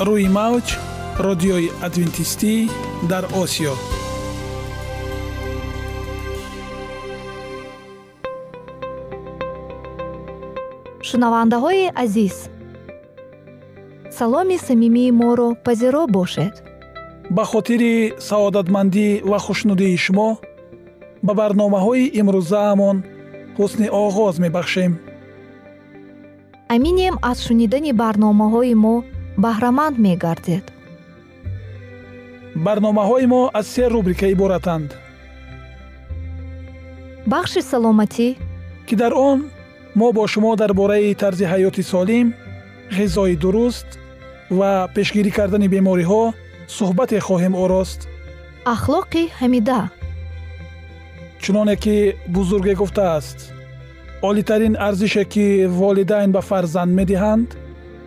روی موج رادیوی ادوینتیستی در آسیا. шунавандаҳои азиз, саломи самимии моро пазиро бошед. ба хотири саодатмандӣ ва хушнудии шумо ба барномаҳои имрӯзаамон ҳусни оғоз мебахшем. аминем аз шунидани барномаҳои мо баҳраманд мегардед. барномаҳои мо аз се рубрика иборатанд. бахши саломатӣ ки дар он ما با شما درباره طرز حیات سالم، غذای درست و پیشگیری کردن بیماری ها صحبت خواهیم آراست. اخلاق حمیده چنانه که بزرگ گفته است، عالی ترین ارزشی که والدین به فرزند می دهند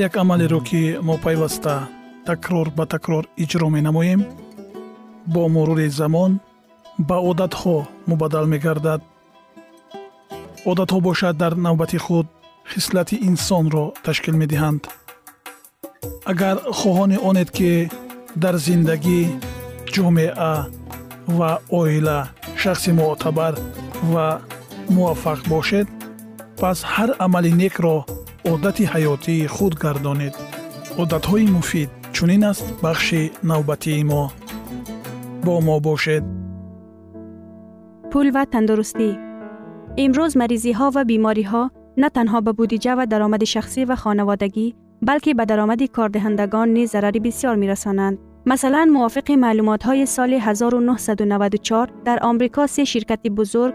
یک عملی رو که ما پیوسته تکرار به تکرار اجرا می نماییم با مرور زمان به عادت ها مبدل می گردد. عادت‌ها باشد در نوبت خود خصلت انسان را تشکیل می‌دهند. اگر خواهان آنید که در زندگی، جامعه و عائله شخص معتبر و موفق باشید، پس هر عمل نیک را عادت حیاتی خود گردانید. عادت‌های مفید چنین است بخش نوبتی ما. با ما باشید. پول و تندرستی. امروز مریضی ها و بیماری ها نه تنها به بودجه و درآمد شخصی و خانوادگی، بلکه به درآمد کاردهندگان نیز ضرری بسیار می‌رسانند. مثلا موافق معلومات های سال 1994 در آمریکا 3 شرکت بزرگ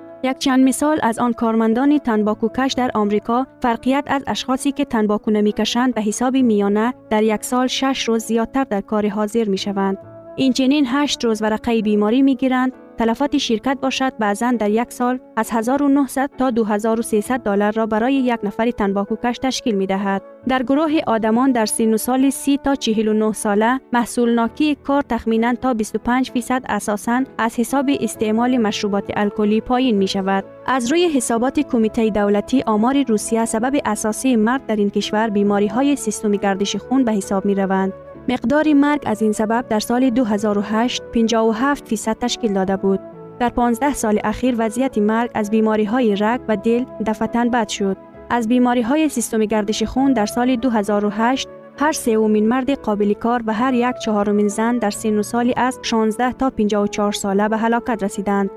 یک چند مثال از آن کارمندان تنباکوکش در آمریکا، فرقیت از اشخاصی که تنباکو نمی‌کشند به حساب میانه در یک سال 6 روز زیادتر در کار حاضر می‌شوند. اینچنین 8 روز ورقه بیماری می‌گیرند. تلفات شرکت باشد بعضاً در یک سال از 1900 تا 2300 دلار را برای یک نفر تنباکوکش تشکیل می‌دهد. در گروه آدمان در سن سال 30 تا 49 ساله، محصولناکی کار تخمیناً تا 25% اساساً از حساب استعمال مشروبات الکلی پایین می‌شود. از روی حسابات کمیته دولتی آمار روسیه، سبب اساسی مرگ در این کشور بیماری‌های سیستم گردش خون به حساب می‌روند. مقدار مرگ از این سبب در سال 2008 57% تشکیل داده بود. در 15 سال اخیر وضعیت مرگ از بیماری‌های رگ و دل دفعتاً بد شد. از بیماری‌های سیستم گردش خون در سال 2008 هر سومین مرد قابل کار و هر یک چهارمین زن در سن سالی از 16 تا 54 ساله به هلاکت رسیدند.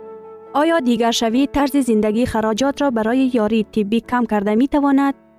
آیا دیگر شوی طرز زندگی خراجات را برای یاری طبی کم کرده می‌تواند؟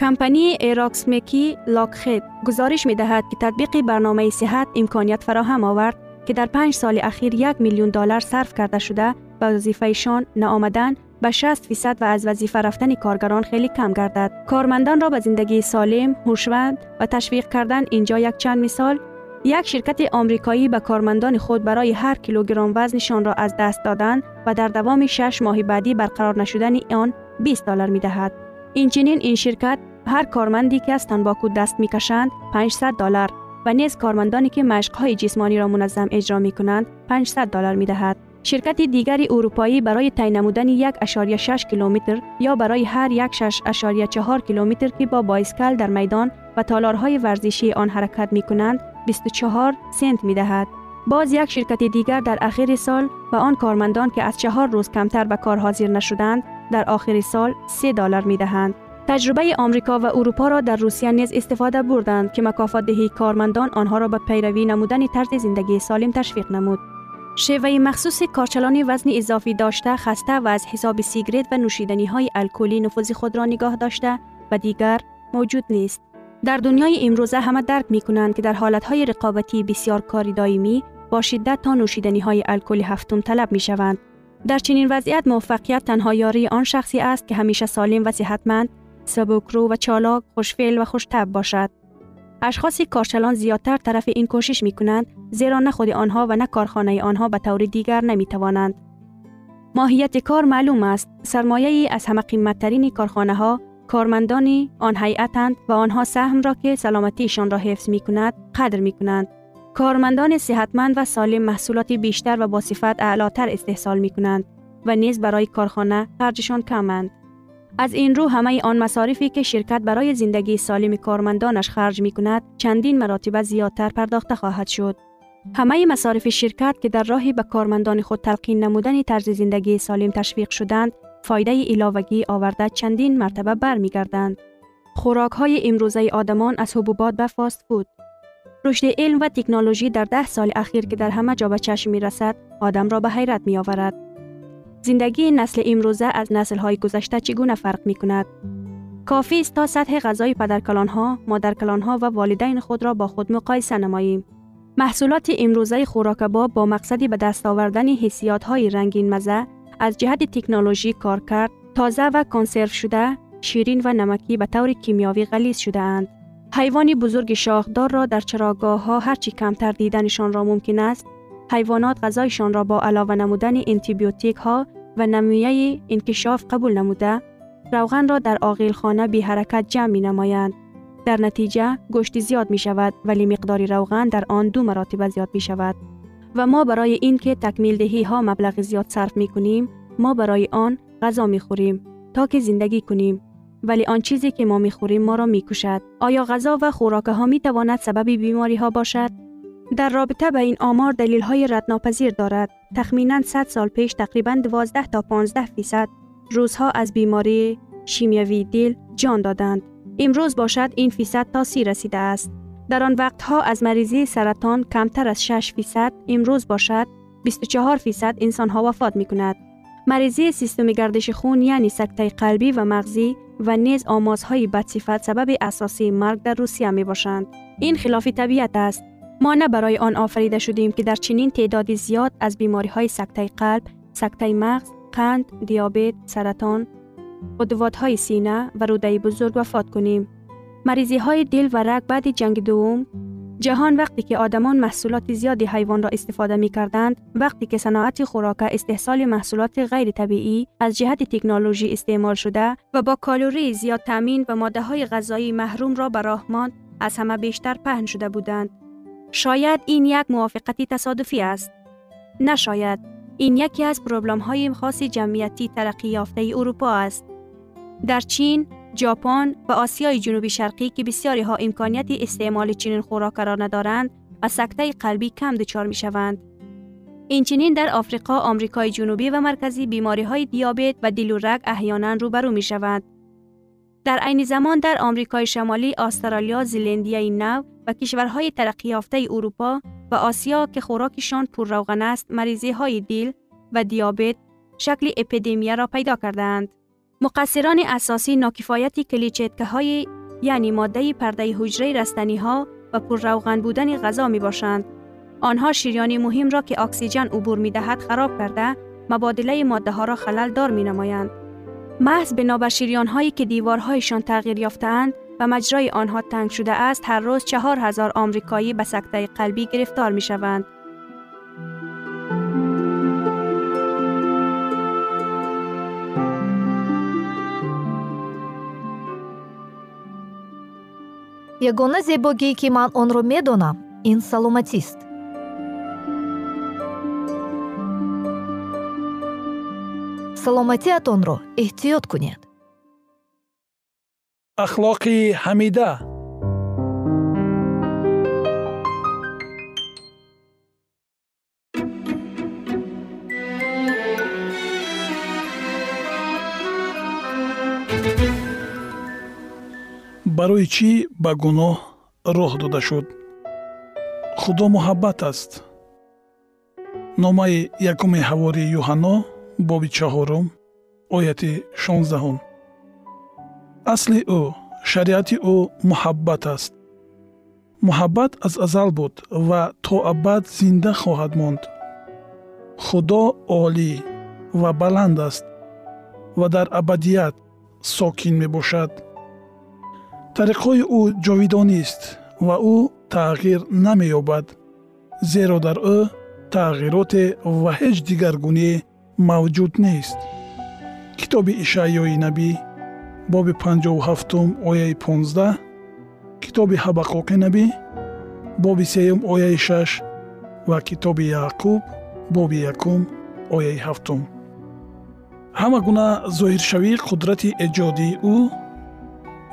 کمپانی ایراکس مکی لاکهید گزارش می دهد که تطبیق برنامه صحت امکانیت فراهم آورد که در 5 سال اخیر $1,000,000 صرف کرده شده به وظیفه‌شان نآمدن به 60% و از وظیفه رفتن کارگران خیلی کم گردد. کارمندان را به زندگی سالم، هوشمند و تشویق کردن اینجا یک چند مثال یک شرکت آمریکایی به کارمندان خود برای هر کیلوگرم وزنشان را از دست دادن و در دوام 6 ماه بعدی برقرار نشدن آن $20 می دهد. اینچنین این شرکت هر کارمندی که از تنباکو دست می کشند $500 و نیز کارمندانی که مشق‌های جسمانی را منظم اجرا می کنند $500 می دهد. شرکت دیگری اروپایی برای تعیین نمودن 1.6 کیلومتر یا برای هر یک 6.4 کیلومتر که با بایسکل در میدان و تالارهای ورزشی آن حرکت می کنند $24 می دهد. باز یک شرکت دیگر در آخر سال و آن کارمندان که از 4 روز کمتر به کار حاضر نشدند در آخر سال $3 می دهند. تجربه آمریکا و اروپا را در روسیه نیز استفاده بردند که مکافات دهی کارمندان آنها را به پیروی نمودن طرز زندگی سالم تشویق نمود. شیوه مخصوص کارچلان وزن اضافی داشته خسته و از حساب سیگرت و نوشیدنی های الکلی نفوذ خود را نگاه داشته و دیگر موجود نیست. در دنیای امروزه همه درک می کنند که در حالت های رقابتی بسیار کاری دائمی با شدت تا نوشیدنی های الکلی هفتم طلب می شوند. در چنین وضعیت موفقیت تنها یاری آن شخصی است که همیشه سالم و صحتمند، سبکرو و چالاک، خوشفعل و خوش‌طبع باشد. اشخاص کارچلان زیادتر طرف این کوشش می کنند زیرا نه خود آنها و نه کارخانه آنها به طور دیگر نمی توانند. ماهیت کار معلوم است. سرمایه از همه قیمتترین کارخانه ها کارمندان آن هیئتند و آنها سهم را که سلامتیشان را حفظ می کند قدر می کنند. کارمندان صحتمند و سالم محصولات بیشتر و با صفت اعلاتر استحصال می کنند و نیز برای کارخانه خرجشان کمند. از این رو همه آن مصارفی که شرکت برای زندگی سالم کارمندانش خرج می کند چندین مراتب زیادتر پرداخته خواهد شد. همه مصارف شرکت که در راه به کارمندان خود تلقین نمودن طرز زندگی سالم تشویق شدند، فایده ایلاوگی آورده چندین مرتبه برمیگردند. خوراک‌های امروزه آدمان از حبوبات به فاست فود. رشد علم و تکنولوژی در 10 سال اخیر که در همه جا به چشم می‌رسد، آدم را به حیرت می‌آورد. زندگی نسل امروزه از نسل‌های گذشته چگونه فرق می‌کند؟ کافی است تا سطح غذای پدرکلان‌ها، مادرکلان‌ها و والدین خود را با خود مقایسه نماییم. محصولات امروزه خوراک‌باب با مقصدی به دست آوردن حسیات‌های رنگین مزه از جهت تکنولوژی کار کرد، تازه و کنسرو شده، شیرین و نمکی به طور کیمیاوی غلیظ شده اند. حیوان بزرگ شاخدار را در چراگاه‌ها هرچی کمتر دیدنشان را ممکن است، حیوانات غذایشان را با علاوه نمودن آنتیبیوتیک‌ها و نمویه انکشاف قبول نموده، روغن را در آغیلخانه بی حرکت جمع می‌نمایند. در نتیجه گوشت زیاد می شود ولی مقدار روغن در آن 2 مراتب زیاد می شود. و ما برای اینکه تکمیل دهی ها مبلغ زیاد صرف می کنیم، ما برای آن غذا می خوریم تا که زندگی کنیم، ولی آن چیزی که ما می خوریم ما را می کشد. آیا غذا و خوراک ها می تواند سبب بیماری ها باشد؟ در رابطه با این آمار دلیل های ردناپذیر دارد. تخمیناً 100 سال پیش تقریباً 12 تا 15% روزها از بیماری شیمیایی دل جان دادند. امروز باشد این فیصد تا 30 رسیده است. در آن وقتها از مریضی سرطان کمتر از 6% امروز باشد 24% انسانها وفات می کند. مریضی سیستم گردش خون یعنی سکته قلبی و مغزی و نیز آمازهای بدصفت سبب اساسی مرگ در روسیه می باشند. این خلاف طبیعت است. ما نه برای آن آفریده شدیم که در چنین تعداد زیاد از بیماری‌های سکته قلب، سکته مغز، قند، دیابت، سرطان، عدوات‌های سینه و روده بزرگ وفات کنیم. مریضی‌های دل و رگ بعد جنگ دوم جهان، وقتی که آدمان محصولات زیادی حیوان را استفاده می‌کردند، وقتی که صنعت خوراک استحصال محصولات غیر طبیعی از جهت تکنولوژی استعمال شده و با کالری زیاد تامین و ماده‌های غذایی محروم را به راه ماند، از همه بیشتر پهن شده بودند. شاید این یک موافقتی تصادفی است. نه شاید، این یکی از پروبلم‌های خاص جمعیتی ترقی یافته اروپا است. در چین، ژاپن و آسیای جنوبی شرقی که بسیاری ها امکانیت استعمال چنین خوراک را ندارند و سکته قلبی کم دچار می‌شوند. اینچنین در آفریقا، آمریکای جنوبی و مرکزی بیماری‌های دیابت و دل و رگ احیاناً روبرو می‌شوند. در عین زمان در آمریکای شمالی، استرالیا، زلندیای نو و کشورهای ترقی یافته اروپا و آسیا که خوراکشان پر روغن است، مریضی‌های دل و دیابت شکل اپیدمی را پیدا کردند. مقصران اساسی ناکفایت کلیچه‌های یعنی ماده پرده حجره رستنی‌ها و پر روغن بودن غذا می‌باشند. آنها شریان مهم را که اکسیژن عبور می‌دهد خراب کرده، مبادله ماده‌ها را خلل دار می‌نمایند. محض بنابر شریان‌هایی که دیوارهایشان تغییر یافته‌اند، و مجرای آنها تنگ شده است، هر روز 4000 آمریکایی به سکته قلبی گرفتار می شوند. یگانه زیبایی که من آن را می دانم این سلامتی است. سلامتیتان را احتیاط کنید. اخلاق حمیده. برای چی به گناه راه داده شد؟ خدا محبت است. نامه یکم حواری یوحنا باب 4 آیت 16. اصل او، شریعت او محبت است. محبت از ازل بود و تا ابد زنده خواهد ماند. خدا عالی و بلند است و در ابدیت ساکن می باشد. طریق‌های او جاودانی است و او تغییر نمی‌یابد، زیرا در او تغییرات و هیچ دیگرگونی موجود نیست. کتاب اشعیای نبی باب 57 آیه 15، کتاب حبقوق نبی باب 3 آیه 6 و کتاب یعقوب باب 1 آیه 7. همه گونه ظاهرشوی قدرت ایجادی او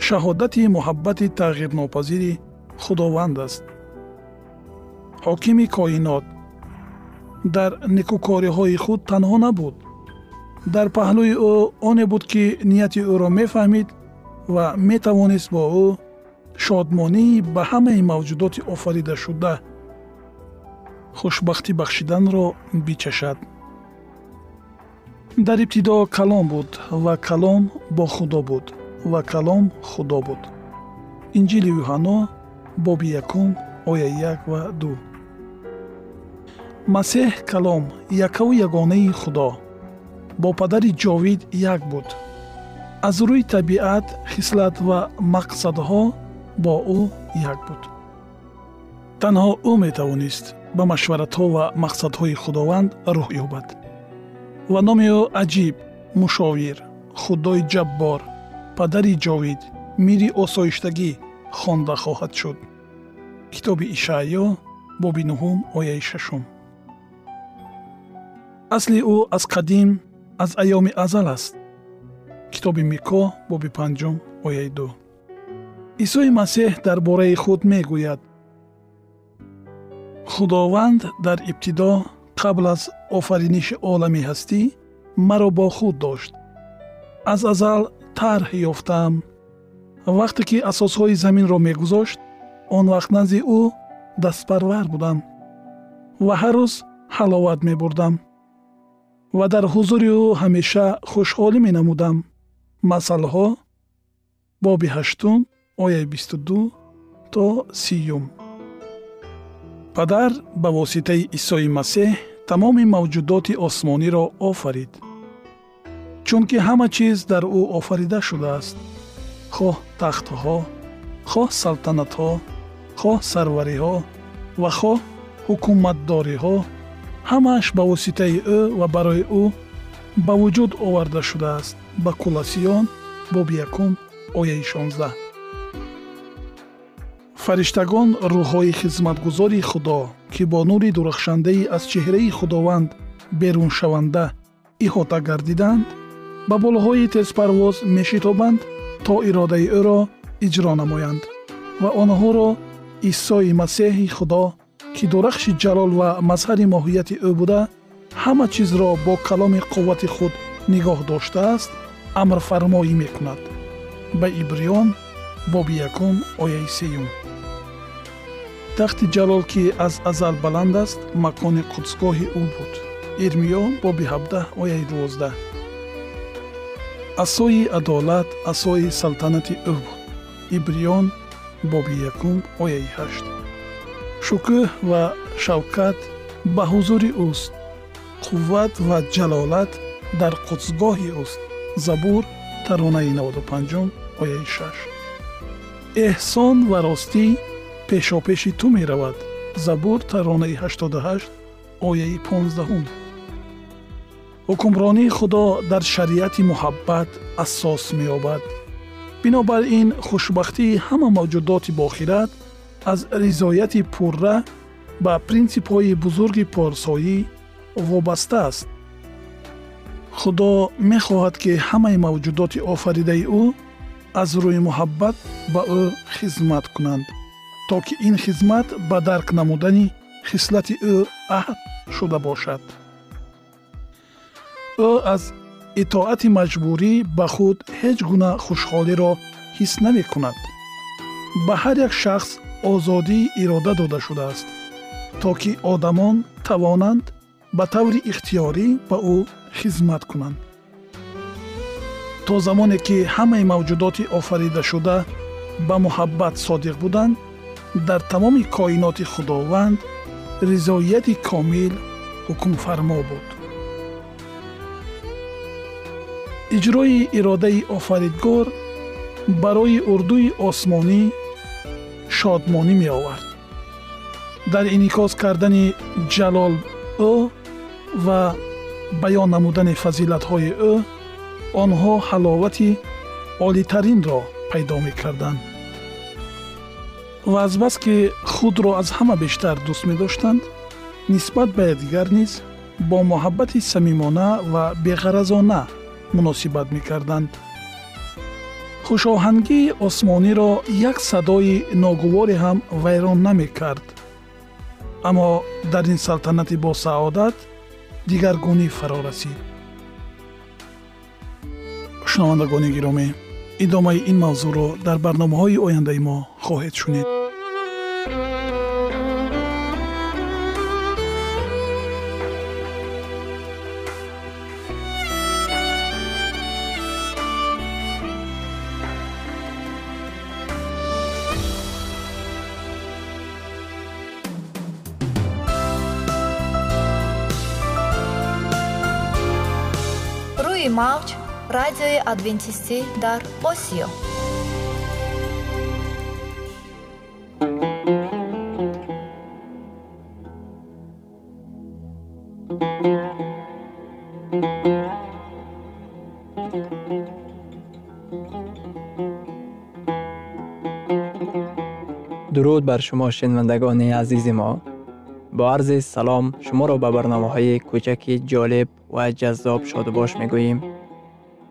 شهادت محبت تغییرناپذیر خداوند است. حاکم کائنات در نیکوکاری‌های خود تنها نبود. در پهلوی او آن بود که نیت او را می‌فهمید و می‌توانست با او شادمانی به همه موجودات آفریده شده خوشبختی بخشیدن را بچشد. در ابتدا کلام بود و کلام با خدا بود و کلام خدا بود. انجیل یوحنا باب 1 آیه 1 و 2. مسیح کلام یک و یگانه خدا با پدر جاوید یک بود. از روی طبیعت، خصلت و مقصدها با او یک بود. تنها او می توانست به مشورتها و مقصدهای خداوند روح یابد و نام او عجیب، مشاور، خدای جبار، پدر جاوید، میری آسایشتگی خوانده خواهد شد. کتاب اشعیا باب 9 آیه 6. اصل او از قدیم، از ایام ازل است. کتاب میکا باب 5 آیه 2. عیسی مسیح درباره خود میگوید: خداوند در ابتدا قبل از آفرینش عالم هستی مرا با خود داشت. از ازل طرح یافتم. وقتی که اساسهای زمین را میگذاشت، آن وقت نزد او دستپرور بودم و هر روز حلاوت میبردم و در حضور او همیشه خوشحالی می نمودم. مثلها باب 8 آیه 22 تا 30. پدر به واسطه عیسی مسیح تمام موجودات آسمانی را آفرید، چون که همه چیز در او آفریده شده است، خواه تختها، خواه سلطنتها، خواه سروریها و خواه حکومتداریها، همهش به واسطه او و برای او به وجود آورده شده است. به کولاسیان باب 1 آیه 16. فرشتگان روح‌های خدمتگزار خدا که با نور درخشنده از چهره خداوند بیرون شونده احاطه گردیدند، به بالهای تیز پرواز می‌شتابند تا اراده او را اجرا نمایند و آنها را عیسی مسیح خدا که درخش جلال و مظهر ماهیت او بوده، همه چیز را با کلام قوت خود نگاه داشته است، امر فرمایی می‌کند. به عبریان باب 1 آیه 3. تخت جلال که از ازل بلند است مکان قدسگاه او بود. ارمیا باب 17 آیه 12. عصای عدالت عصای سلطنت او بود. عبریان باب 1 آیه 8. شکوه و شوکت به حضور اوست، قوت و جلالت در قدسگاه اوست. زبور ترانه 95 آیه 6. احسان و راستی پیشاپیش تو می رود. زبور ترانه 88 آیه 15. حکمرانی خدا در شریعت محبت اساس می یابد. بنابراین خوشبختی همه موجودات باخیرت از رضایت پرره به پرینسیپ های بزرگ پارسایی وابسته است. خدا می خواهد که همه موجودات آفریده او از روی محبت به او خدمت کنند، تا که این خدمت به درک نمودن خصلت او عهد شده باشد. او از اطاعت مجبوری به خود هیچ گونه خوشحالی را حس نمی کند. به هر یک شخص آزادی اراده داده شده است تا که آدمان توانند به طور اختیاری به او خدمت کنند. تا زمانی که همه موجودات آفریده شده به محبت صادق بودند، در تمام کائنات خداوند رضایت کامل حکم فرما بود. اجرای اراده آفریدگار برای اردوی آسمانی شادمانی می آورد. در انعکاس کردن جلال او و بیان نمودن فضیلت‌های او، آنها حلاوت عالی‌ترین را پیدا می‌کردند و از بس که خود را از همه بیشتر دوست می‌داشتند، نسبت به دیگر نیز با محبت صمیمانه و بی‌غرضانه مناسبت می‌کردند. خوش آهنگی آسمانی را یک صدای ناگواری هم ویران نمی‌کرد. اما در این سلطنت با سعادت دیگرگونی فرا رسید. شنوندگان گرامی، ادامه این موضوع را در برنامه‌های آینده ما خواهید شنید. روی موج رادیوی ادوینتیستی در آسیو. درود بر شما شنوندگان عزیز ما. با عرض سلام شما را به برنامه‌های کوچک جالب و جذاب شادباش می‌گوییم.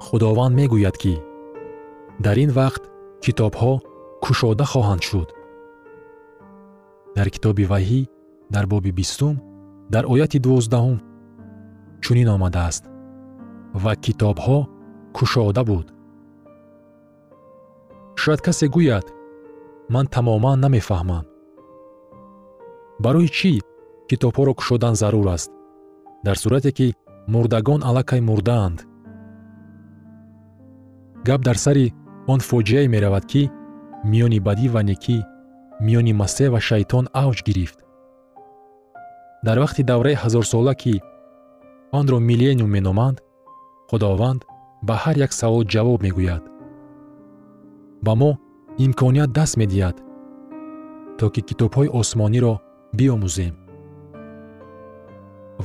خداوند می گوید که در این وقت کتاب ها کشاده خواهند شد. در کتاب وحی در باب 20 در آیت 12 چنین آمده است: و کتاب ها کشاده بود. شاید کسی گوید من تماما نمی فهمم. برای چی کتاب ها را کشودن ضرور است در صورتی که مردگان علاکای مردند؟ گپ در سری آن فوجیه می رود که میانی بدی و نیکی، میانی مسیح و شیطان اوج گرفت. در وقت دوره 1000 ساله که آن را میلینیوم می نامند، خداوند به هر یک سوال جواب می گوید. با ما امکانیت دست می دید تا که کتاب های آسمانی را بیاموزیم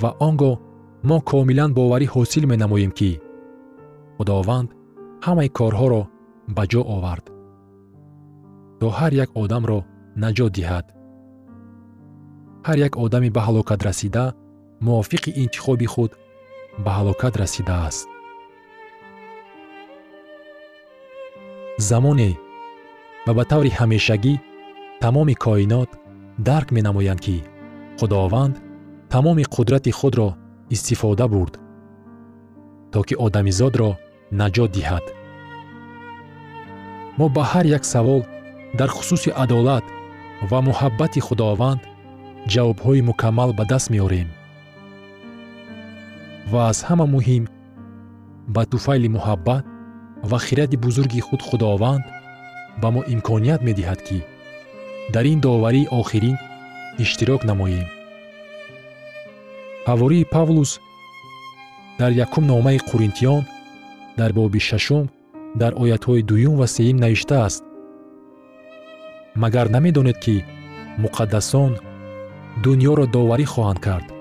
و آنگاه ما کاملا باوری حاصل می نماییم که خداوند همه کارها را به جا آورد تا هر یک آدم را نجات دهد. هر یک آدمی به هلاکت رسیده موافق انتخاب خود به هلاکت رسیده است. زمانی و به طور همیشگی تمام کائنات درک می نمایند که خداوند تمام قدرت خود را استفاده برد تا که آدمیزاد را نجات دهد. ما به هر یک سوال در خصوص عدالت و محبت خداوند جوابهای مکمل به دست میاریم و از همه مهم با توفیل محبت و خیرات بزرگی خود خداوند به ما امکانیت میدهد که در این داوری آخرین اشتراک نماییم. حواری پاولوس در 1 نامه قرنتیان در باب 6 در آیت‌های 2 و 3 نوشته است: مگر نمی‌دانید که مقدسان دنیا را داوری خواهند کرد؟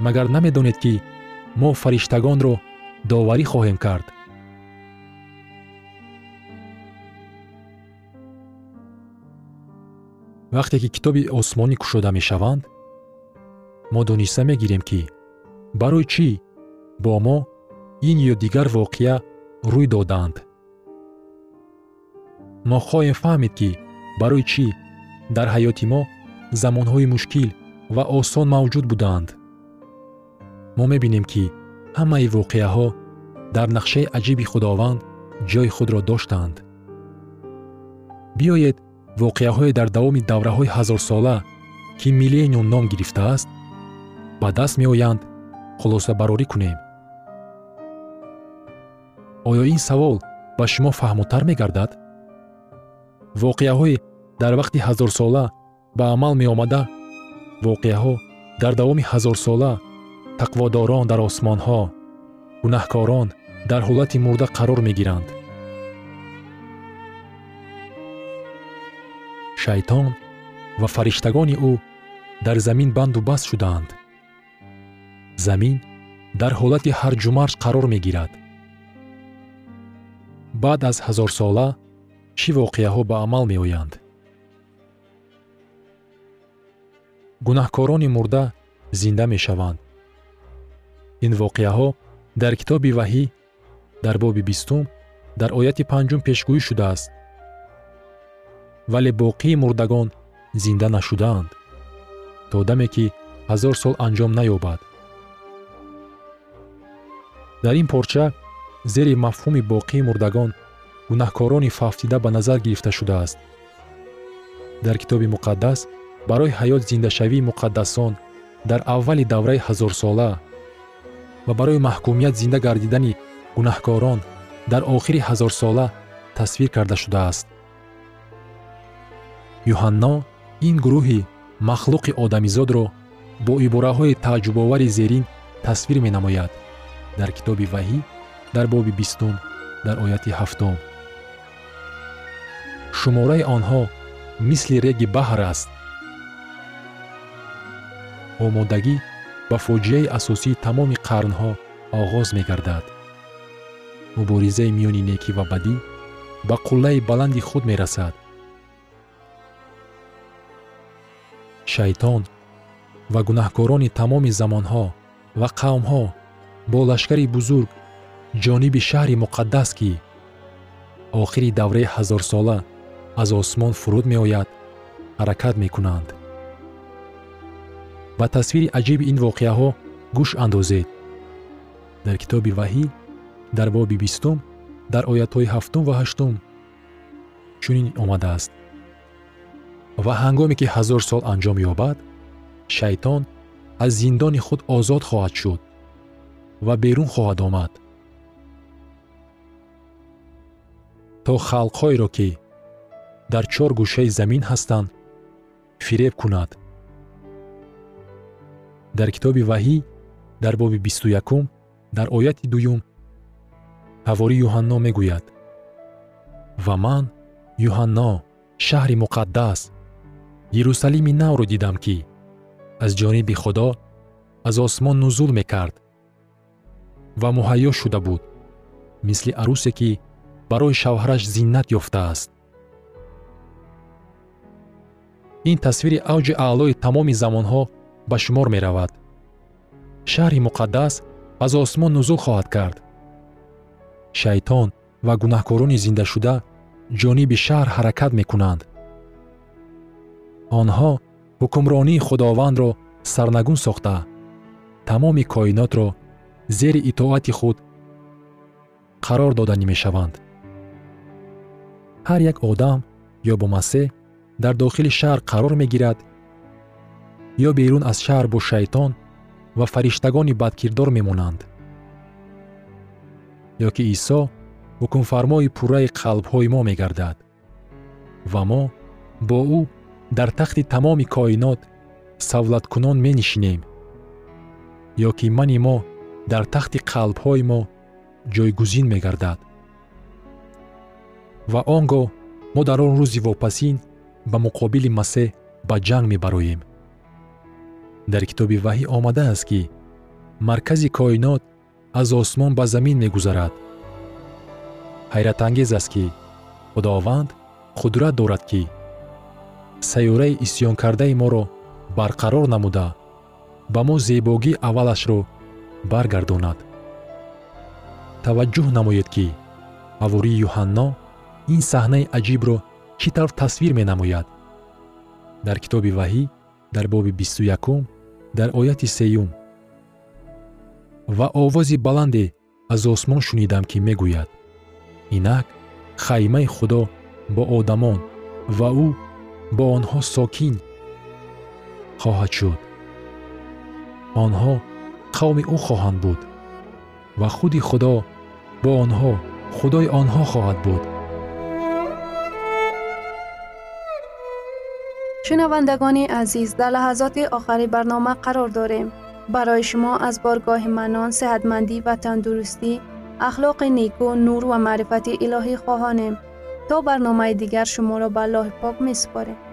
مگر نمی‌دانید که ما فرشتگان را داوری خواهیم کرد؟ وقتی که کتاب آسمانی گشوده می‌شوند، ما دانسته می‌گیریم که برای چی با ما این یا دیگر واقعه روی دادند. ما خواهیم فهمید که برای چی در حیات ما زمانهای مشکل و آسان موجود بودند. ما می‌بینیم که همه واقعه ها در نقشه عجیب خداوند جای خود را داشتند. بیایید واقعه های در دوام دوره های 1000 ساله که میلینیوم نام گرفته است به دست می آیند خلاصه برآوری کنیم. آیا این سوال به شما فهم‌تر می گردد؟ واقعه های در وقت 1000 ساله به عمل می آمده، واقعه ها در دوام 1000 ساله، تقواداران در آسمان ها، گناهکاران در حالت مرده قرار می گیرند. شیطان و فرشتگان او در زمین بند و بست شدند. زمین در حالت هرج و مرج قرار می گیرد. بعد از 1000 ساله چی واقعه ها به عمل می آیند؟ گناهکاران مرده زنده می شوند. این واقعه ها در کتاب وحی در باب 20 در آیت 5 پیشگویی شده است. ولی باقی مردگان زنده نشدند تا دمی که 1000 سال انجام نیابد. در این پارچه زیر مفهوم باقی مردگان گناهکاران فافتیده به نظر گرفته شده است. در کتاب مقدس برای حیات زنده شوی مقدسان در اول دوره 1000 ساله و برای محکومیت زنده گردیدن گناهکاران در آخر 1000 ساله تصویر کرده شده است. یوحنا این گروه مخلوق آدمیزاد را با عباره‌های تعجب‌آور زیرین تصویر می‌نماید. در کتاب وحی در باب 20 در آیت 7 شماره آنها مثل ریگ بحر است. آمادگی با فوجیه اساسی تمام قرنها آغاز می گردد. مبارزه میان نیکی و بدی به قله بلند خود می رسد. شیطان و گناهکاران تمام زمانها و قومها با لشکر بزرگ جانب شهر مقدس که آخری دوره 1000 ساله از آسمان فرود می آید حرکت می کنند. با تصویر عجیب این واقعه ها گوش اندازید. در کتاب وحی در باب 20 در آیات های 7 و 8 چنین آمده است: و هنگامی که 1000 سال انجام یابد، شیطان از زندان خود آزاد خواهد شد و بیرون خواهد آمد تا خلق‌هایی را که در 4 گوشه زمین هستند فریب کند. در کتاب وحی در باب 21 در آیت 2 حواری یوحنا میگوید: و من یوحنا شهر مقدس یروشلیم نو را دیدم که از جانب خدا از آسمان نزول میکرد و مهیا شده بود، مثل عروسی که برای شوهرش زینت یافته است. این تصویر اوج اعلای تمام زمانها به شمار می رود. شهر مقدس از آسمان نزول خواهد کرد. شیطان و گناهکاران زنده شده جانب شهر حرکت می کنند. آنها حکمرانی خداوند را سرنگون ساخته، تمام کائنات را زیر اطاعت خود قرار دادنی می شوند. هر یک آدم یا با مسیح در داخل شهر قرار می گیرد یا بیرون از شهر با شیطان و فرشتگان بدکردار می مانند. یا که عیسی حکمفرمای پوره قلب‌های ما می گردد و ما با او در تخت تمام کائنات سولت کنان می نشینیم، یا که من ما در تخت قلب‌های ما جایگزین می گردد و آنگاه ما در آن روز واپسین به مقابل مسیح به جنگ می براییم. در کتاب وحی آمده است که مرکز کائنات از آسمان به زمین می گذرد. حیرت انگیز است که خداوند قدرت دارد که سیاره اسیان کرده ما را برقرار نموده به ما زیباگی اولش را برگرداند. توجه نمایید که حواری یوحنا این صحنه عجیب را چطور تصویر می نماید. در کتاب وحی در باب 21 در آیت 3 و آوازی بلنده از آسمان شنیدم که می گوید: اینک خیمه خدا با آدمان و او با آنها ساکین خواهد شد. آنها قوم او خواهند بود و خودی خدا با آنها خدای آنها خواهد بود. شنوندگان عزیز، در لحظات آخری برنامه قرار داریم. برای شما از بارگاه منان، صحتمندی و تندرستی، اخلاق نیکو، نور و معرفت الهی خواهانیم. تا برنامه دیگر شما را به الله پاک می سپاریم.